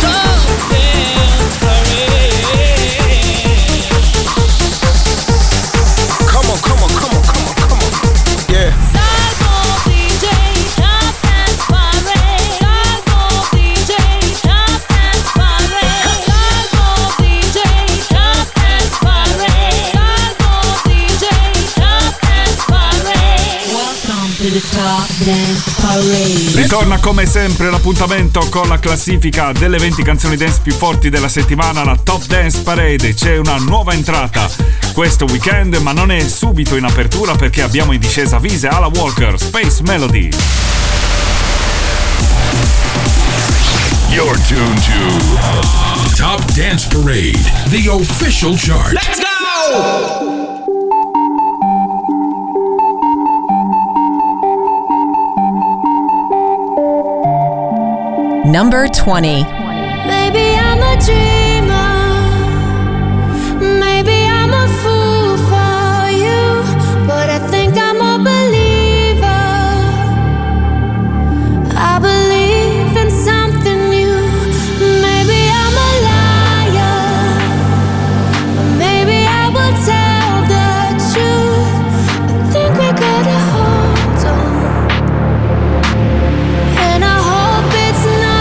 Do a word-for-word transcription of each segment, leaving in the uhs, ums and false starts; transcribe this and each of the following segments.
Top Dance Parade. Come on, come on, come on, come on, come on. Yeah. Ritorna come sempre l'appuntamento con la classifica delle venti canzoni dance più forti della settimana, la Top Dance Parade. C'è una nuova entrata questo weekend, ma non è subito in apertura perché abbiamo in discesa Vise, alla Walker, Space Melody. You're tuned to Top Dance Parade, the official chart. Let's go! Number twenty. Maybe I'm a dreamer, maybe I'm a fool for you, but I think I'm a believer, I believe in something new. Maybe I'm a liar, but maybe I will tell the truth. I think we could hold on, and I hope it's not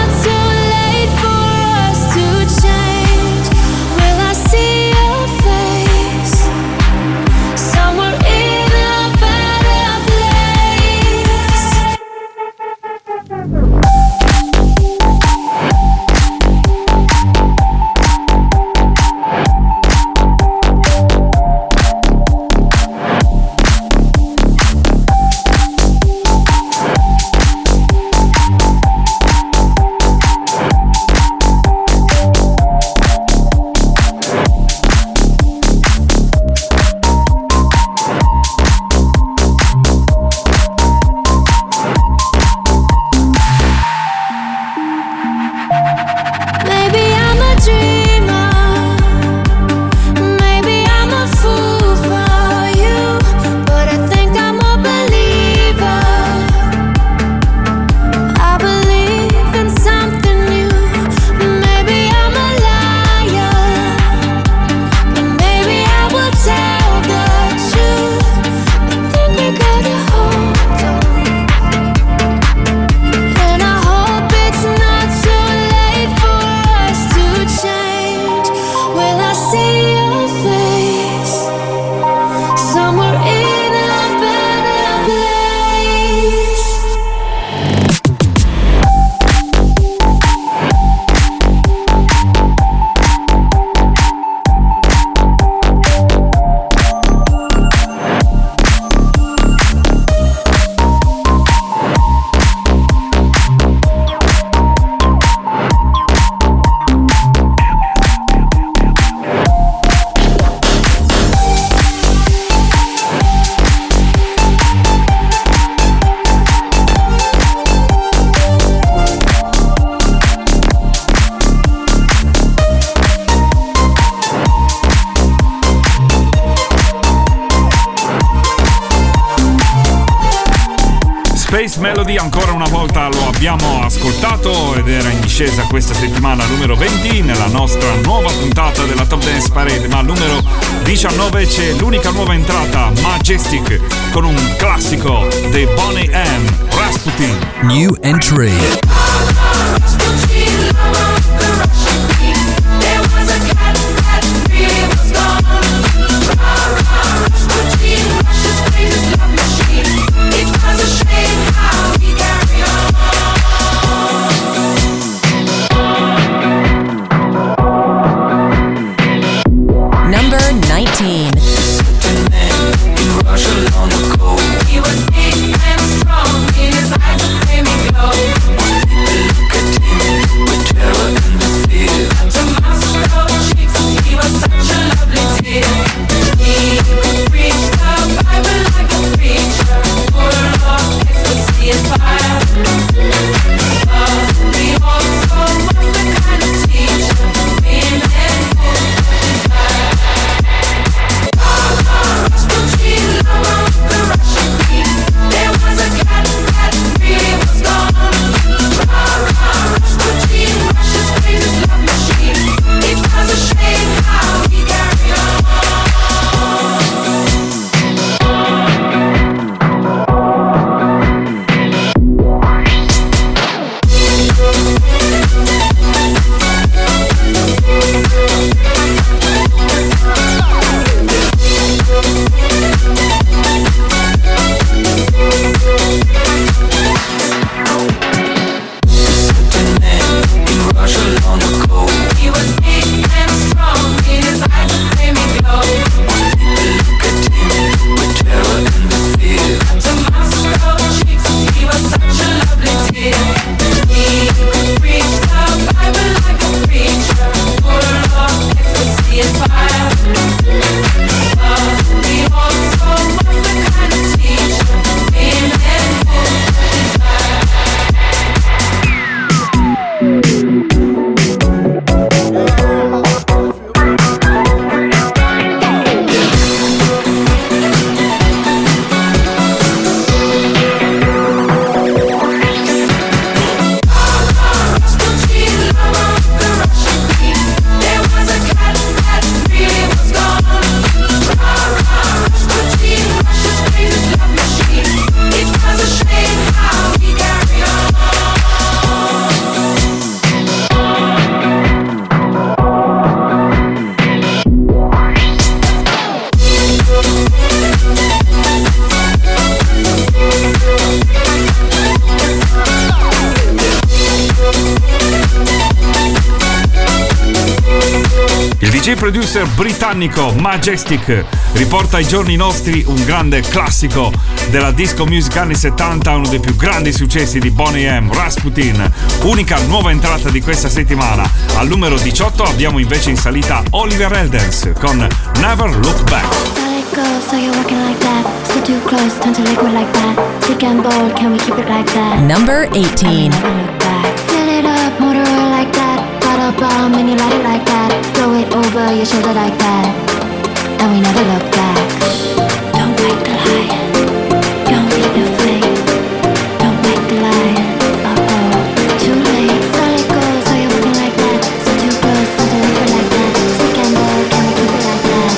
Melody. Ancora una volta lo abbiamo ascoltato ed era in discesa questa settimana numero venti nella nostra nuova puntata della Top Dance Parade, ma al numero diciannove c'è l'unica nuova entrata, Majestic, con un classico dei Boney M. Rasputin. New entry. Strong in his eyes, made me glow. Take a look at him. D J producer britannico Majestic riporta ai giorni nostri un grande classico della disco music anni settanta, uno dei più grandi successi di Boney M., Rasputin. Unica nuova entrata di questa settimana. Al numero diciotto abbiamo invece in salita Oliver Heldens con Never Look Back. Girl, so you're working like that. So too close, turn to liquid like that. Sick and bold, can we keep it like that? Number eighteen. Never look back. Fill it up, motor oil like that. Bottle bomb and you light it like that. Throw it over your shoulder like that. And we never look back. Don't make the lie. Don't be afraid. Don't make the lie. Uh-oh, too late. Solid gold, so you're working like that. So too close, turn to liquid like that. Sick and bold, can we keep it like that?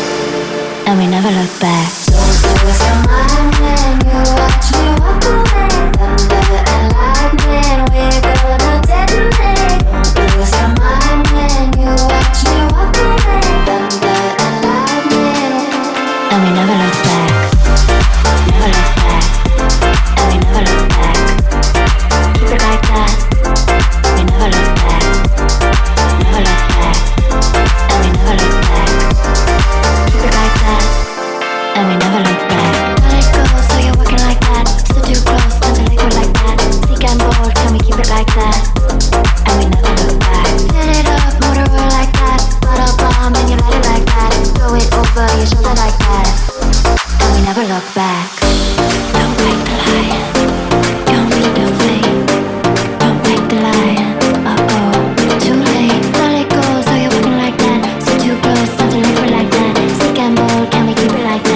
And we never look back. So close to my hand, you watch me walk away. Thunder and lightning, we're gonna detonate. Close to my hand, you watch me walk away. Thunder and lightning, and we never look back. Never look back, and we never look back. Keep it like that. We never look back. Never look back, and we never look back. Keep it like that. And we never look back. Let it go, so you're working like that. So too close, turn to liquid like that. Sick and bold, can we keep it like that? And we never look back. Fill it up, motor oil like that. Bottle bomb, and you light it like that. Throw it over your shoulder like that. And we never look back. Don't make the lie. Don't be the flame. Don't make the lie. Uh-oh, too late. Let it go, so you're working like that. So too close, turn to liquid like that. Sick and bold, can we keep it like that?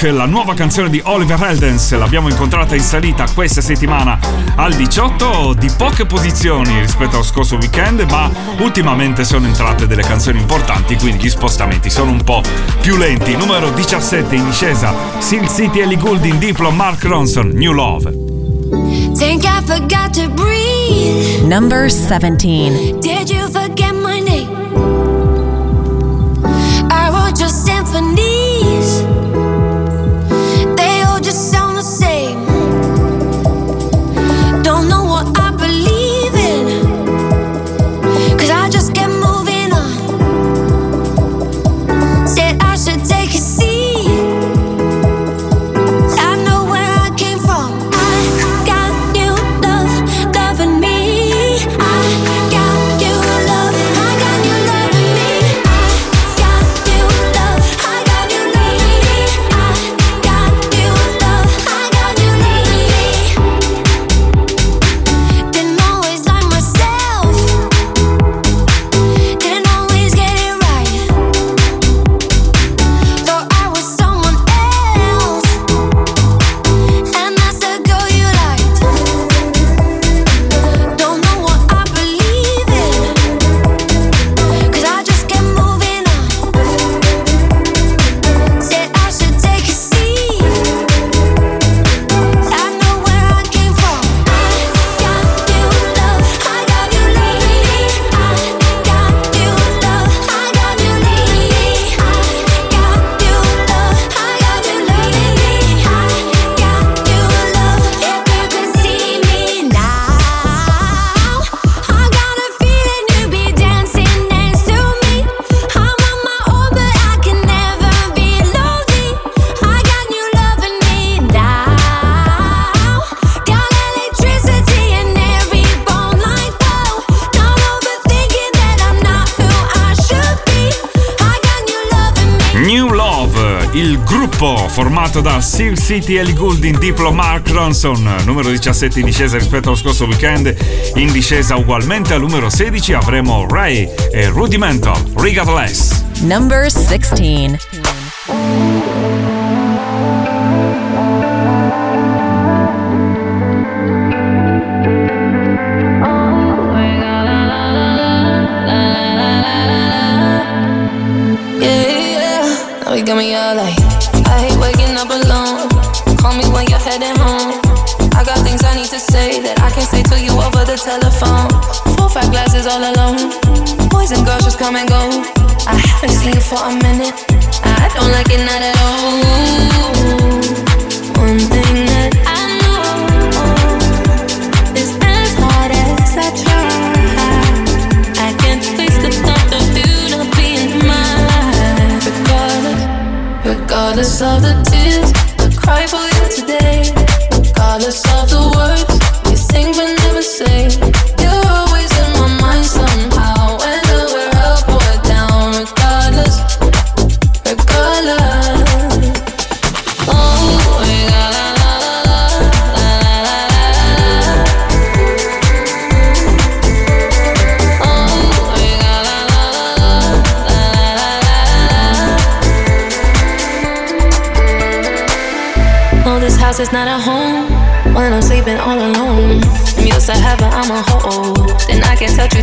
La nuova canzone di Oliver Heldens l'abbiamo incontrata in salita questa settimana al diciotto, di poche posizioni rispetto allo scorso weekend, ma ultimamente sono entrate delle canzoni importanti, quindi gli spostamenti sono un po' più lenti. Numero diciassette in discesa, Silk City, Ellie Goulding, Diplo, Mark Ronson, New Love. Think I forgot to breathe. Number seventeen. Did you forget my name? I wrote your symphonies. Formato da Seal City, Ellie Goulding, Diplo, Mark Ronson. Numero diciassette in discesa rispetto allo scorso weekend. In discesa ugualmente al numero sedici avremo RAYE e Rudimental, Regardless. Number sixteen. Yeah, we got me all like I hate waking up alone. Call me when you're heading home. I got things I need to say that I can't say to you over the telephone. Four, five glasses all alone. Boy, boys and girls just come and go. I haven't seen you for a minute. I don't like it, not at all. One thing that I know is as hard as I try, I can't face the thought of you not being mine. Regardless, regardless of the tears I cry for you today, regardless of the words we sing but never say, you're always in my mind somehow. Whether we're up or down, regardless, regardless. Oh, la la la la la la la. Oh, la la la la la la la. Oh, this house is not a home. When I'm sleeping all alone, I'm used to heaven, I'm a hoe. Then I can touch you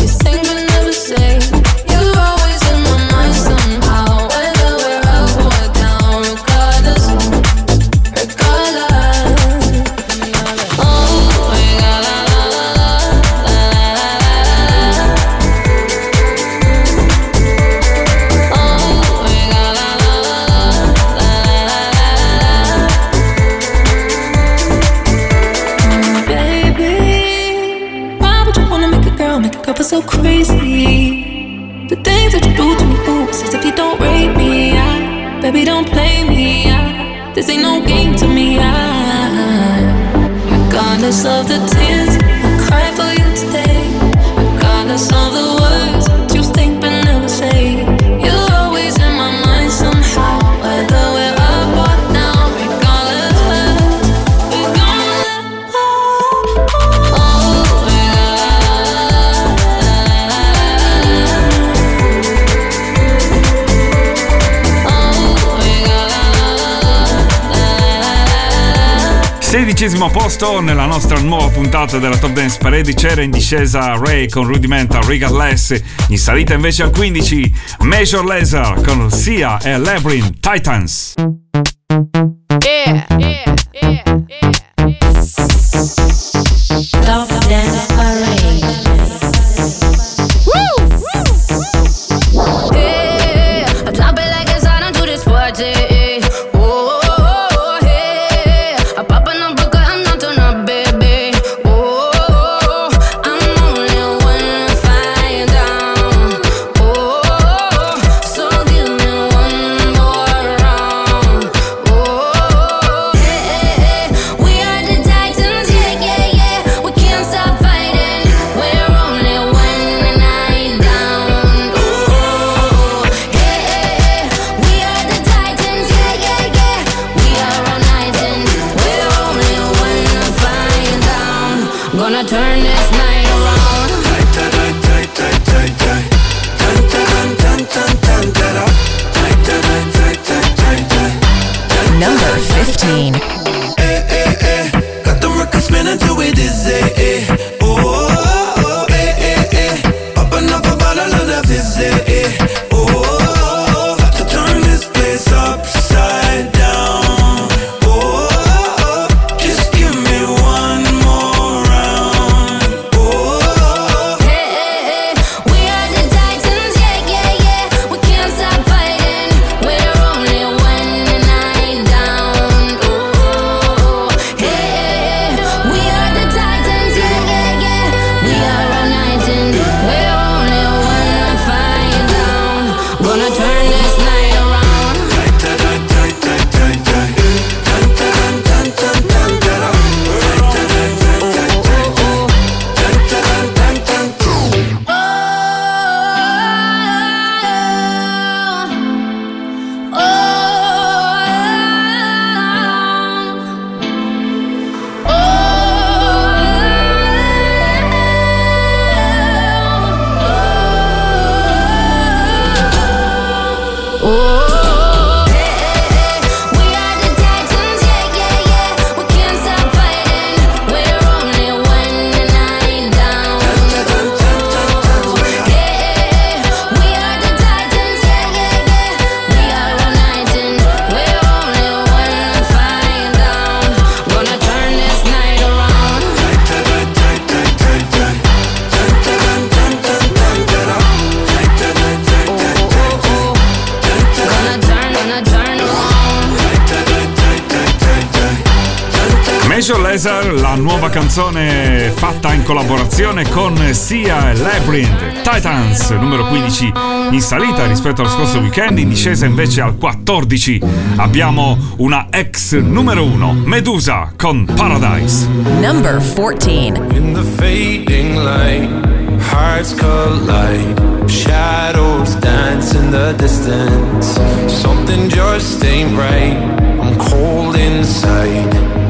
you sing but never say, you're always in my mind somehow. Whether we're up or down, regardless, regardless. Oh, la la la la la la la. Oh, la la la la la la la. So crazy, the things that you do to me, ooh, it's as if you don't rape me, I, baby don't play me, I, this ain't no game to me, I, regardless of the tears I cry for you today, regardless of the words that you think but never say, you're always in my mind somehow, whether we're up or down, regardless of, regardless of. Oh, sedicesimo posto nella nostra nuova puntata della Top Dance Parade. C'era in discesa RAYE con Rudimental, Regardless. In salita invece al quindici Major Lazer con Sia e Labrinth, Titans. Yeah, yeah, yeah, yeah, yeah. Top Dance Parade. Major Lazer, la nuova canzone fatta in collaborazione con Sia e Labrinth, Titans, numero quindici in salita rispetto allo scorso weekend, in discesa invece al quattordici abbiamo una ex numero uno, Meduza con Paradise. Number quattordici. In the fading light, hearts collide, shadows dance in the distance, something just ain't right, I'm cold inside.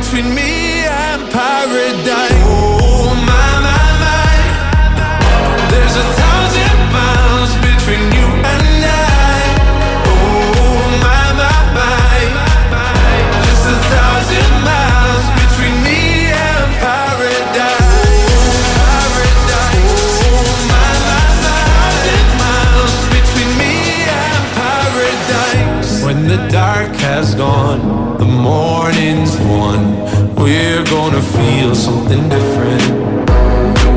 Between me and paradise. Oh my, my, my. There's a thousand miles between you and I. Oh my, my, my. Just a thousand miles between me and paradise. Paradise. Oh my, my, my. Thousand miles between me and paradise. When the dark has gone, the morning's one, we're gonna feel something different.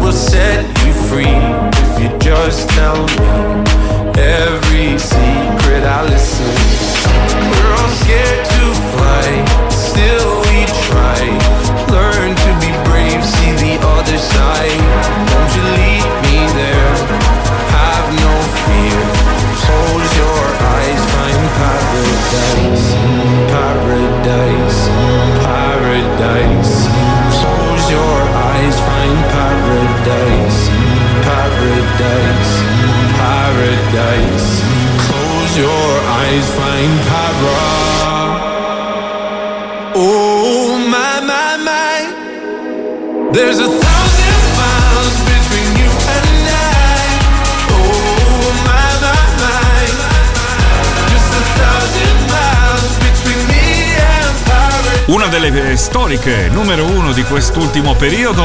We'll set you free if you just tell me every secret I listen. We're all scared to fly, still we try. Learn to be brave, see the other side. Won't you lead me there? Have no fear. Close your eyes, find paradise. Paradise, paradise. Close your eyes, find paradise. Paradise, paradise. Close your eyes, find paradise. Oh my, my, my. There's a thousand miles between you and I. Oh my, my, my. Just a thousand miles between me. Una delle storiche numero uno di quest'ultimo periodo,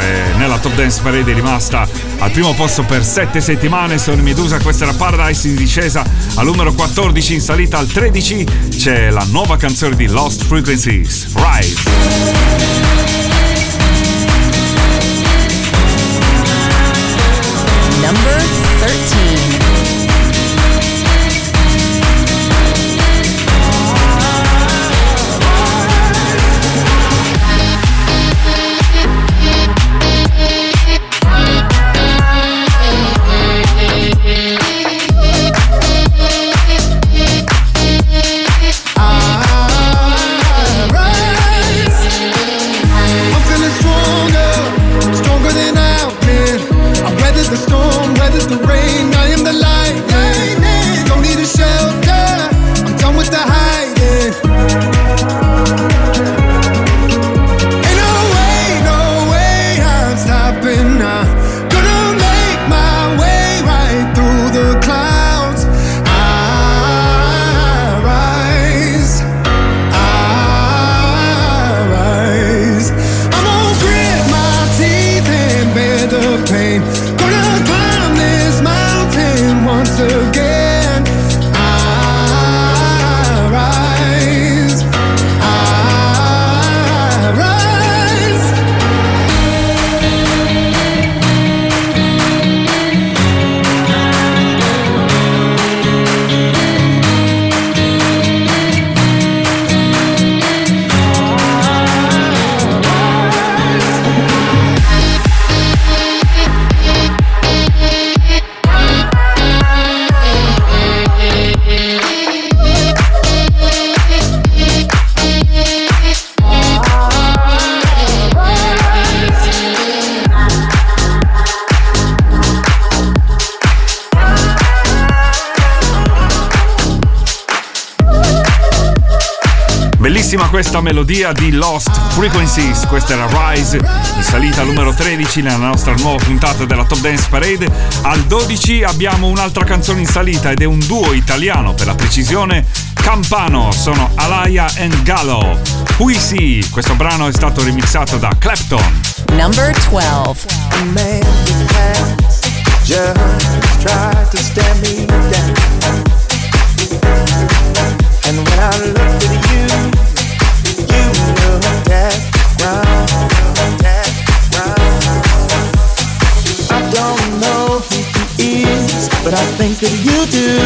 eh, nella Top Dance Parade è rimasta al primo posto per sette settimane. Sono Meduza, questa era Paradise, in discesa al numero quattordici, in salita al tredici c'è la nuova canzone di Lost Frequencies, Rise. We'll be right back. bellissima questa melodia di Lost Frequencies. Questa era Rise, in salita numero tredici nella nostra nuova puntata della Top Dance Parade. Al dodici abbiamo un'altra canzone in salita ed è un duo italiano, per la precisione campano, sono Alaia and Gallo, Huisi. Questo brano è stato remixato da Clapton. Number twelve. A man with hands just tried to stare me down, and when I looked at you, you looked at ground, looked at ground. I don't know who he is, but I think that you do.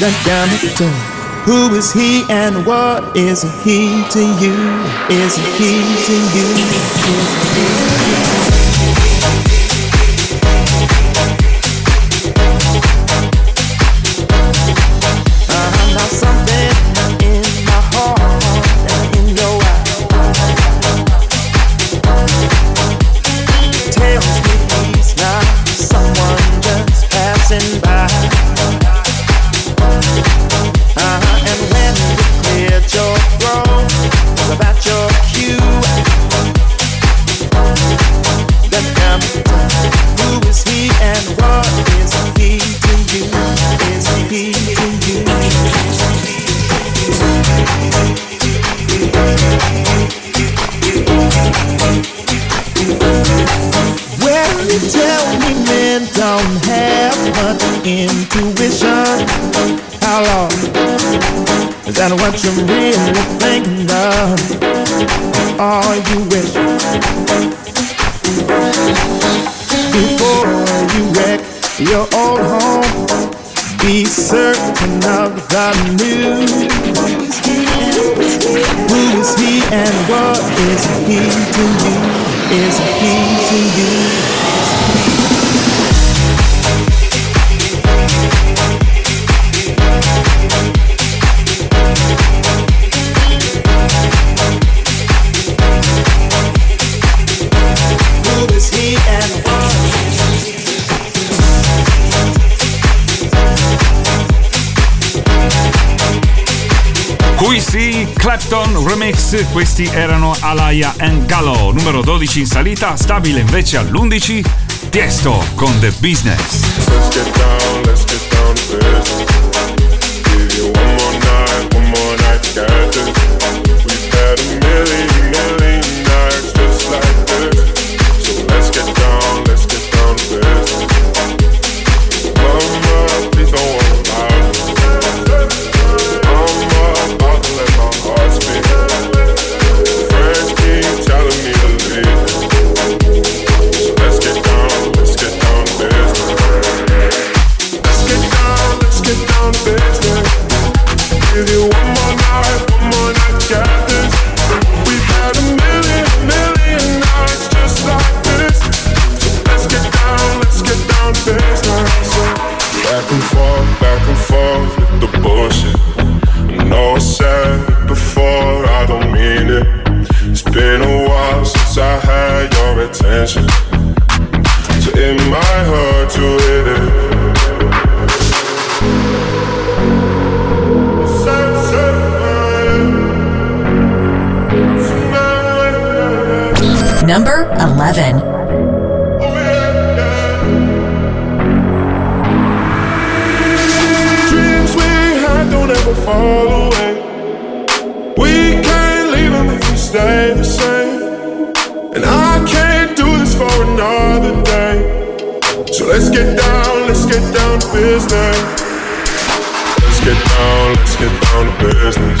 Look down at the door. Who is he and what is he to you? Is he to you? Is he to you? Clapton Remix, questi erano Alaia and Gallo. Numero dodici in salita, stabile invece all'undici Tiesto con The Business. Let's get down, let's get down to business. Give you one more night, one more night to get this. We've had a million, million nights just like this. So let's get down, let's get down to business. Mama, please don't want to lie. Attention. So it might hurt to hit it. Number eleven. Dreams we had don't ever fall away. We can't leave them if we stay the same. And I can't for another day. So let's get down, let's get down to business. Let's get down, let's get down to business.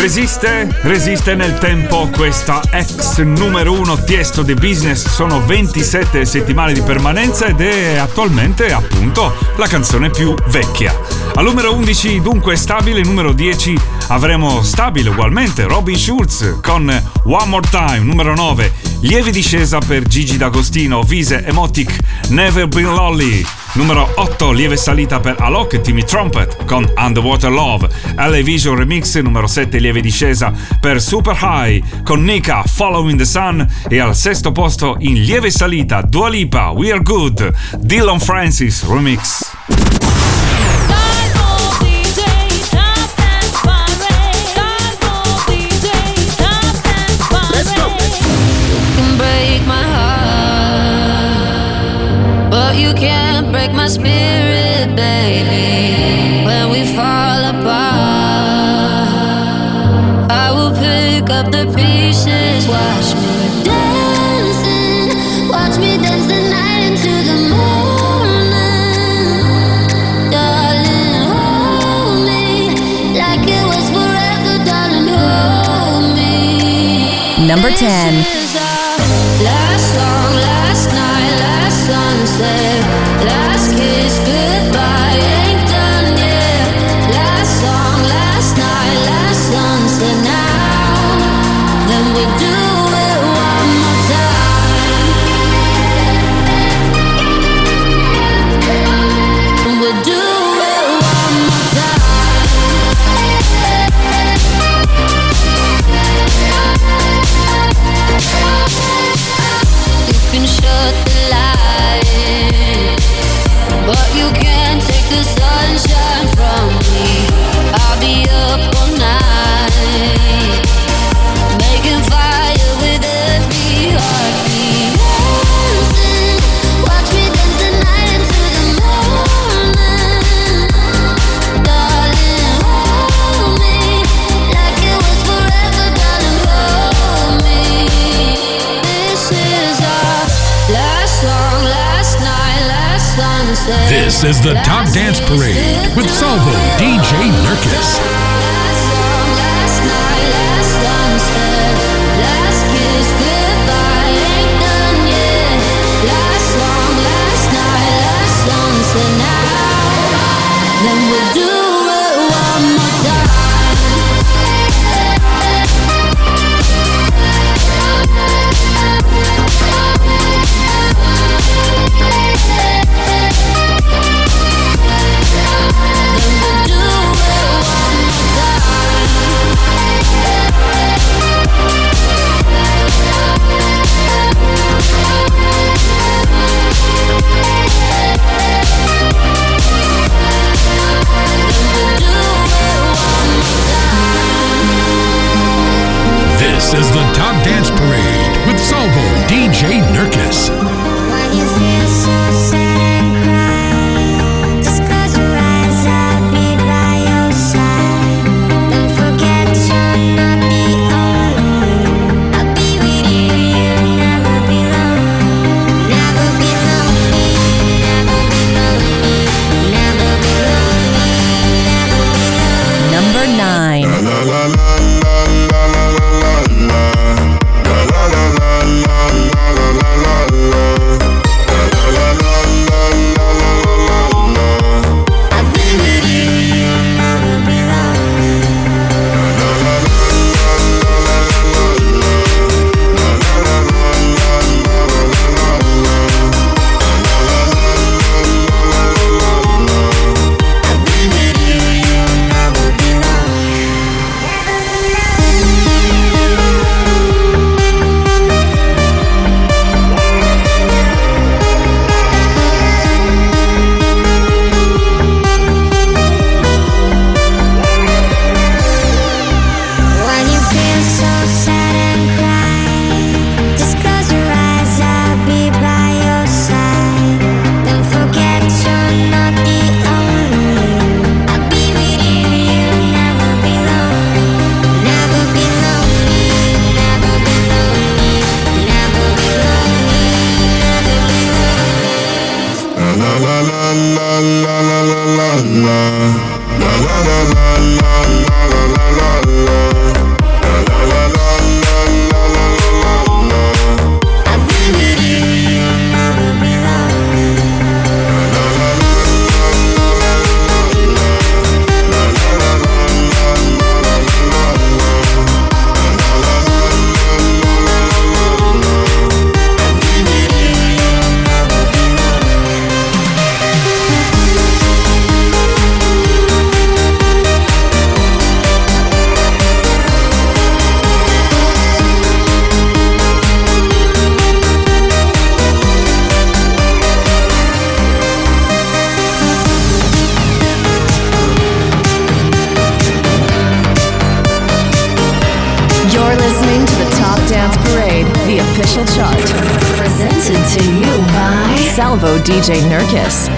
Resiste, resiste nel tempo questa ex numero uno Tiesto The Business, sono ventisette settimane di permanenza ed è attualmente appunto la canzone più vecchia. Al numero undici dunque stabile, numero dieci avremo stabile ugualmente Robin Schulz con One More Time, numero nove lieve discesa per Gigi D'Agostino, Vise, Emotic, Never Been Lonely. Numero otto, lieve salita per Alok, Timmy Trumpet con Underwater Love. L A Vision Remix. Numero sette, lieve discesa per Super High con Nika, Following the Sun. E al sesto posto, in lieve salita, Dua Lipa, We Are Good, Dylan Francis Remix. You can't break my spirit, baby. When we fall apart, I will pick up the pieces. Watch me dancing, watch me dance the night into the morning. Darling, hold me like it was forever. Darling, hold me. Number ten. This is the Top Dance Parade with Salvo D J Nurkis. This is the Top Dance Parade with Salvo D J Nurkis. Why do you feel so sad? You're listening to the Top Dance Parade, the official chart. Presented to you by Salvo D J Nurkis.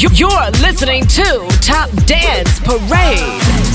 You're listening to Top Dance Parade.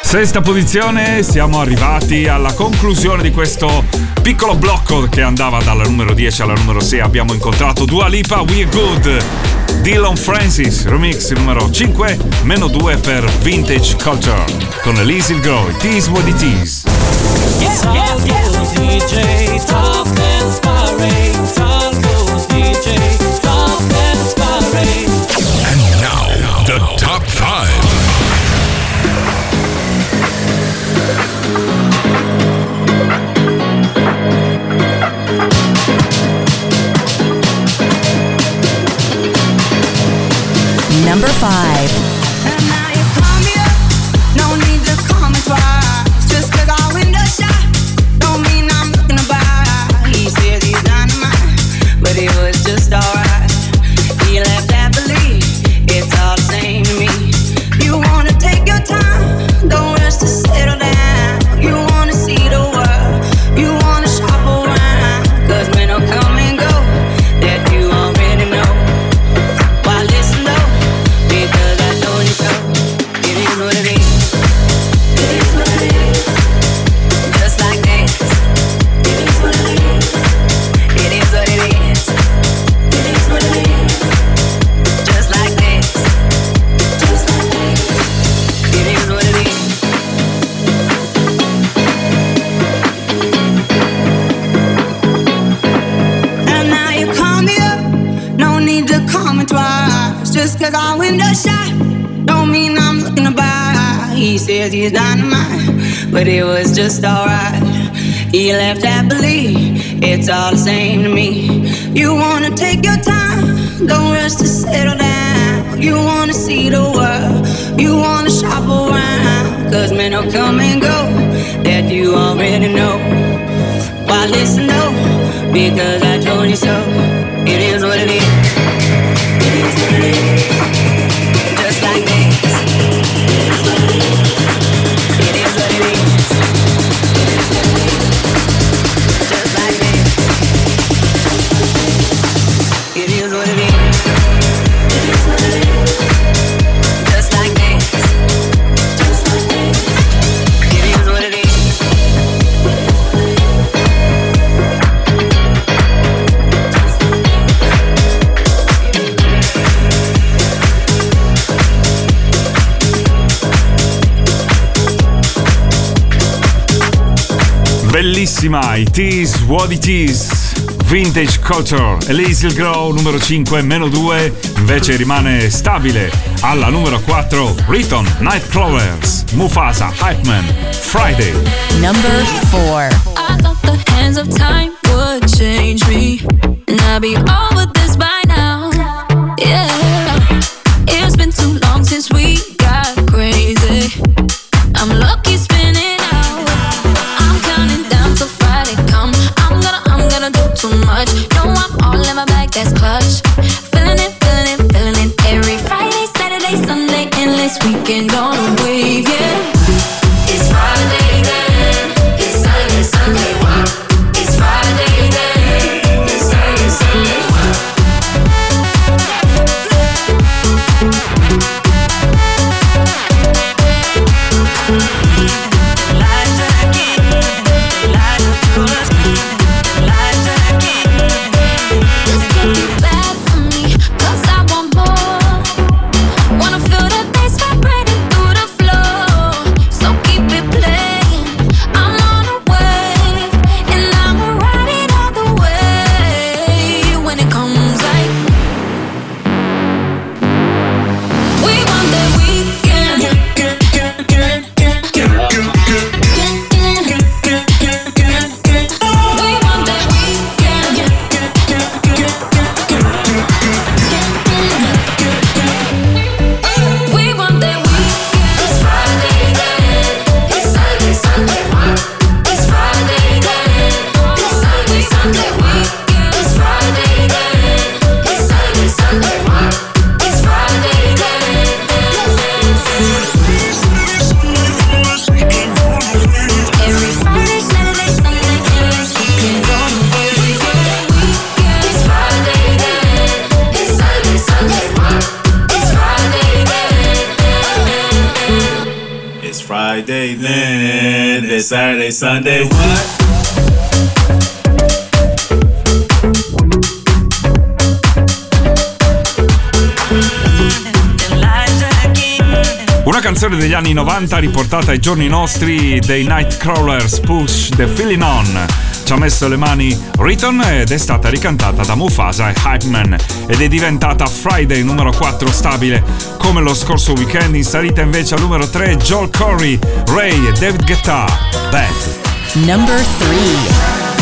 Sesta posizione, siamo arrivati alla conclusione di questo piccolo blocco che andava dalla numero dieci alla numero sei. Abbiamo incontrato Dua Lipa, We're Good, Dylan Francis, remix numero cinque, meno due per Vintage Culture, con Elise il Grow, Tease What It Is. Salvo D J, Top Dance Parade, Salvo D J, Top Dance Parade. And now, the Top five. Number five. He's dynamite, but it was just alright. He left happily, it's all the same to me. You wanna take your time, don't rush to settle down. You wanna see the world, you wanna shop around. Cause men will come and go, that you already know. Why listen though, because I told you so. It is what it is, it is what it is. Just like this, it is what it is. bellissima, It Is What It Is, Vintage Culture. Elysial Grow numero cinque, meno due, invece rimane stabile alla numero quattro, Riton, Nightcrawlers, Mufasa, Hype Man, Friday. Number four. I thought the hands of time would change me and I'd be over this by now. Yeah, it's been too long since we got crazy. I'm lucky spinning out. I'm counting down till Friday come. I'm gonna, I'm gonna do too much. No, I'm all in my bag, that's clutch. Feeling it, feeling it, feeling it. Every Friday, Saturday, Sunday, endless weekend on a wave, yeah. It's Friday then, it's Sunday, Sunday, wow. Saturday, Sunday, what? Una canzone degli anni novanta riportata ai giorni nostri dei Nightcrawlers, Push the Feeling On. Ci ha messo le mani Riton ed è stata ricantata da Mufasa e Hype Man ed è diventata Friday numero quattro stabile. Come lo scorso weekend in salita invece al numero tre Joel Corry, RAYE e David Guetta, Bad. Number three. Bed.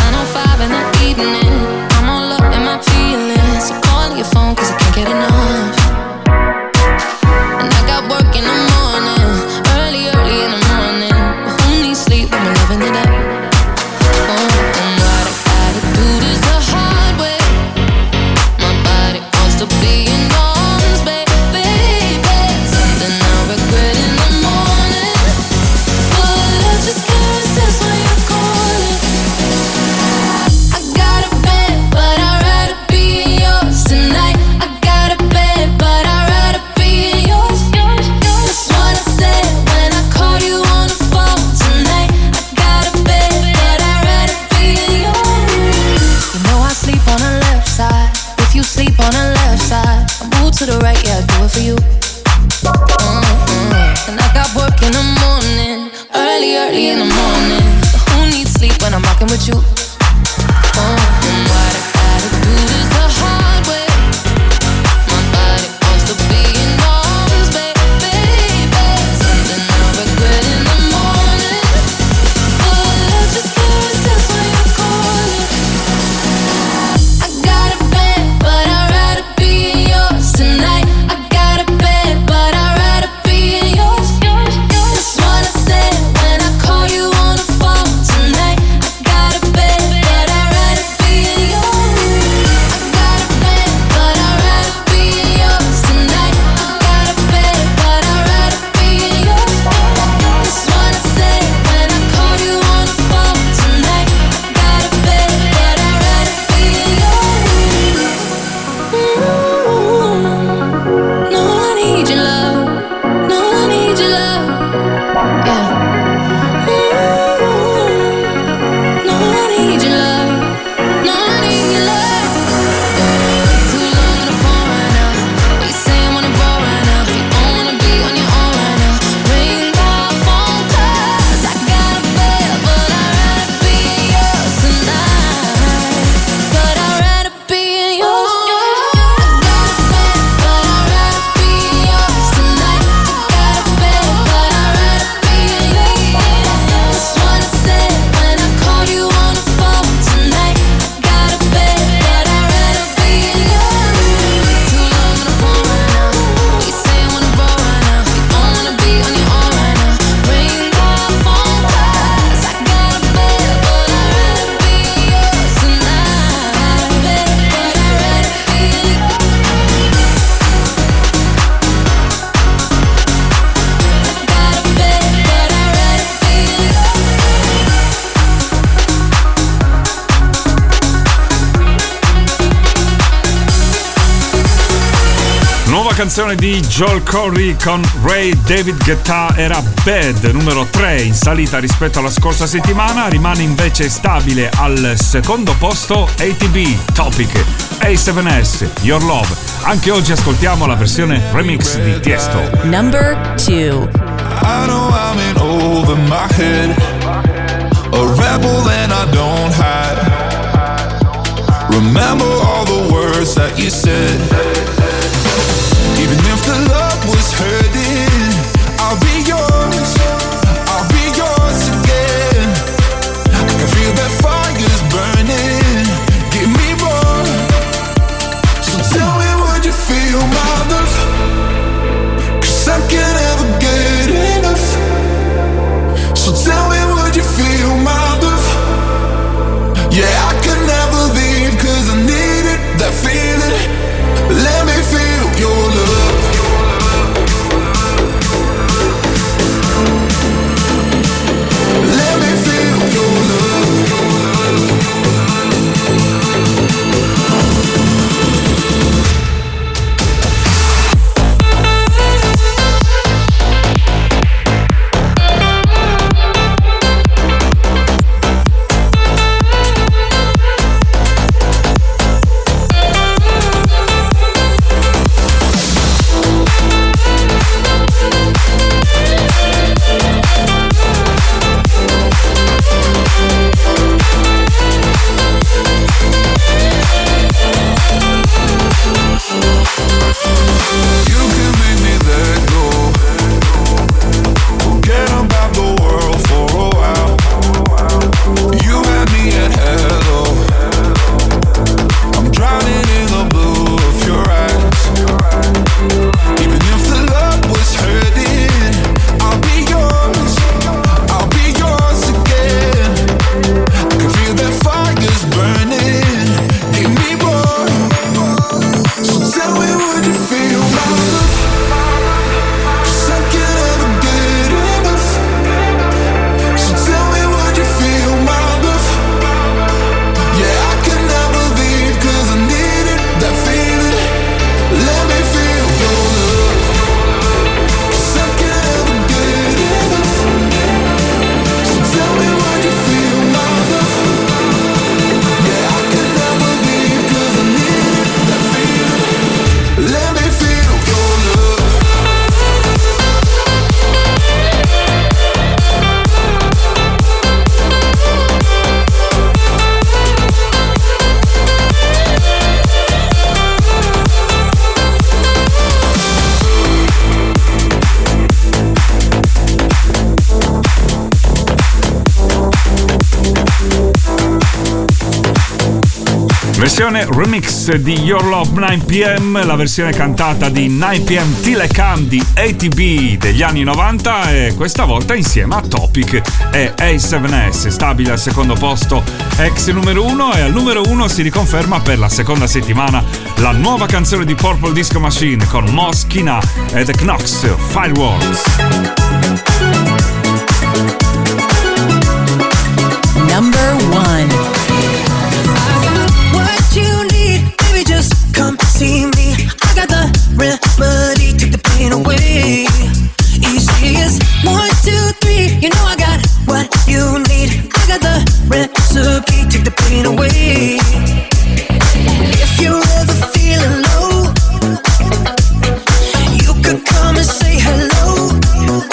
canzone di Joel Corry con RAYE, David Guetta, era Bad, numero tre in salita rispetto alla scorsa settimana. Rimane invece stabile al secondo posto A T B, Topic, A sette S, Your Love. Anche oggi ascoltiamo la versione remix di Tiesto. Number two. I know I'm in over my head, a rebel and I don't hide. Remember all the words that you said. Even if the love was hurting, I'll be yours, I'll be yours again. I can feel that fire's burning, give me more. So tell me, would you feel my love? Cause I can't ever get enough. So tell me, would you feel my love? Yeah, I could never leave cause I needed that feeling. Let me feel your love. Let me feel your love. Versione remix di Your Love nine p m, la versione cantata di nine p m Till I Come di A T B degli anni novanta, e questa volta insieme a Topic e A sette S, stabile al secondo posto ex numero uno, e al numero uno si riconferma per la seconda settimana la nuova canzone di Purple Disco Machine con Moschina e The Knox, Fireworks. Number one. See me, I got the remedy, take the pain away. Easy is one, two, three, you know I got what you need. I got the recipe, take the pain away. If you're ever feeling low, you could come and say hello.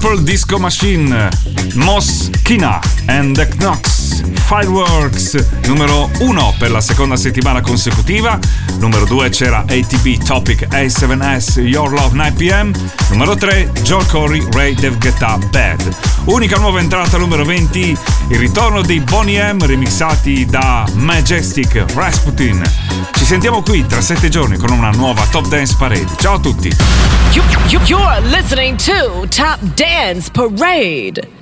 Purple Disco Machine, Moschina and The Knox, Fireworks, numero uno per la seconda settimana consecutiva. Numero due c'era A T B, Topic, A seven S, Your Love, nine p m. Numero tre, Joel Corry, RAYE, David Guetta, Bad. Unica nuova entrata, numero venti, il ritorno dei Boney M. remixati da Majestic, Rasputin. Ci sentiamo qui tra sette giorni con una nuova Top Dance Parade. Ciao a tutti! You, you, you're listening to Top Dance Parade.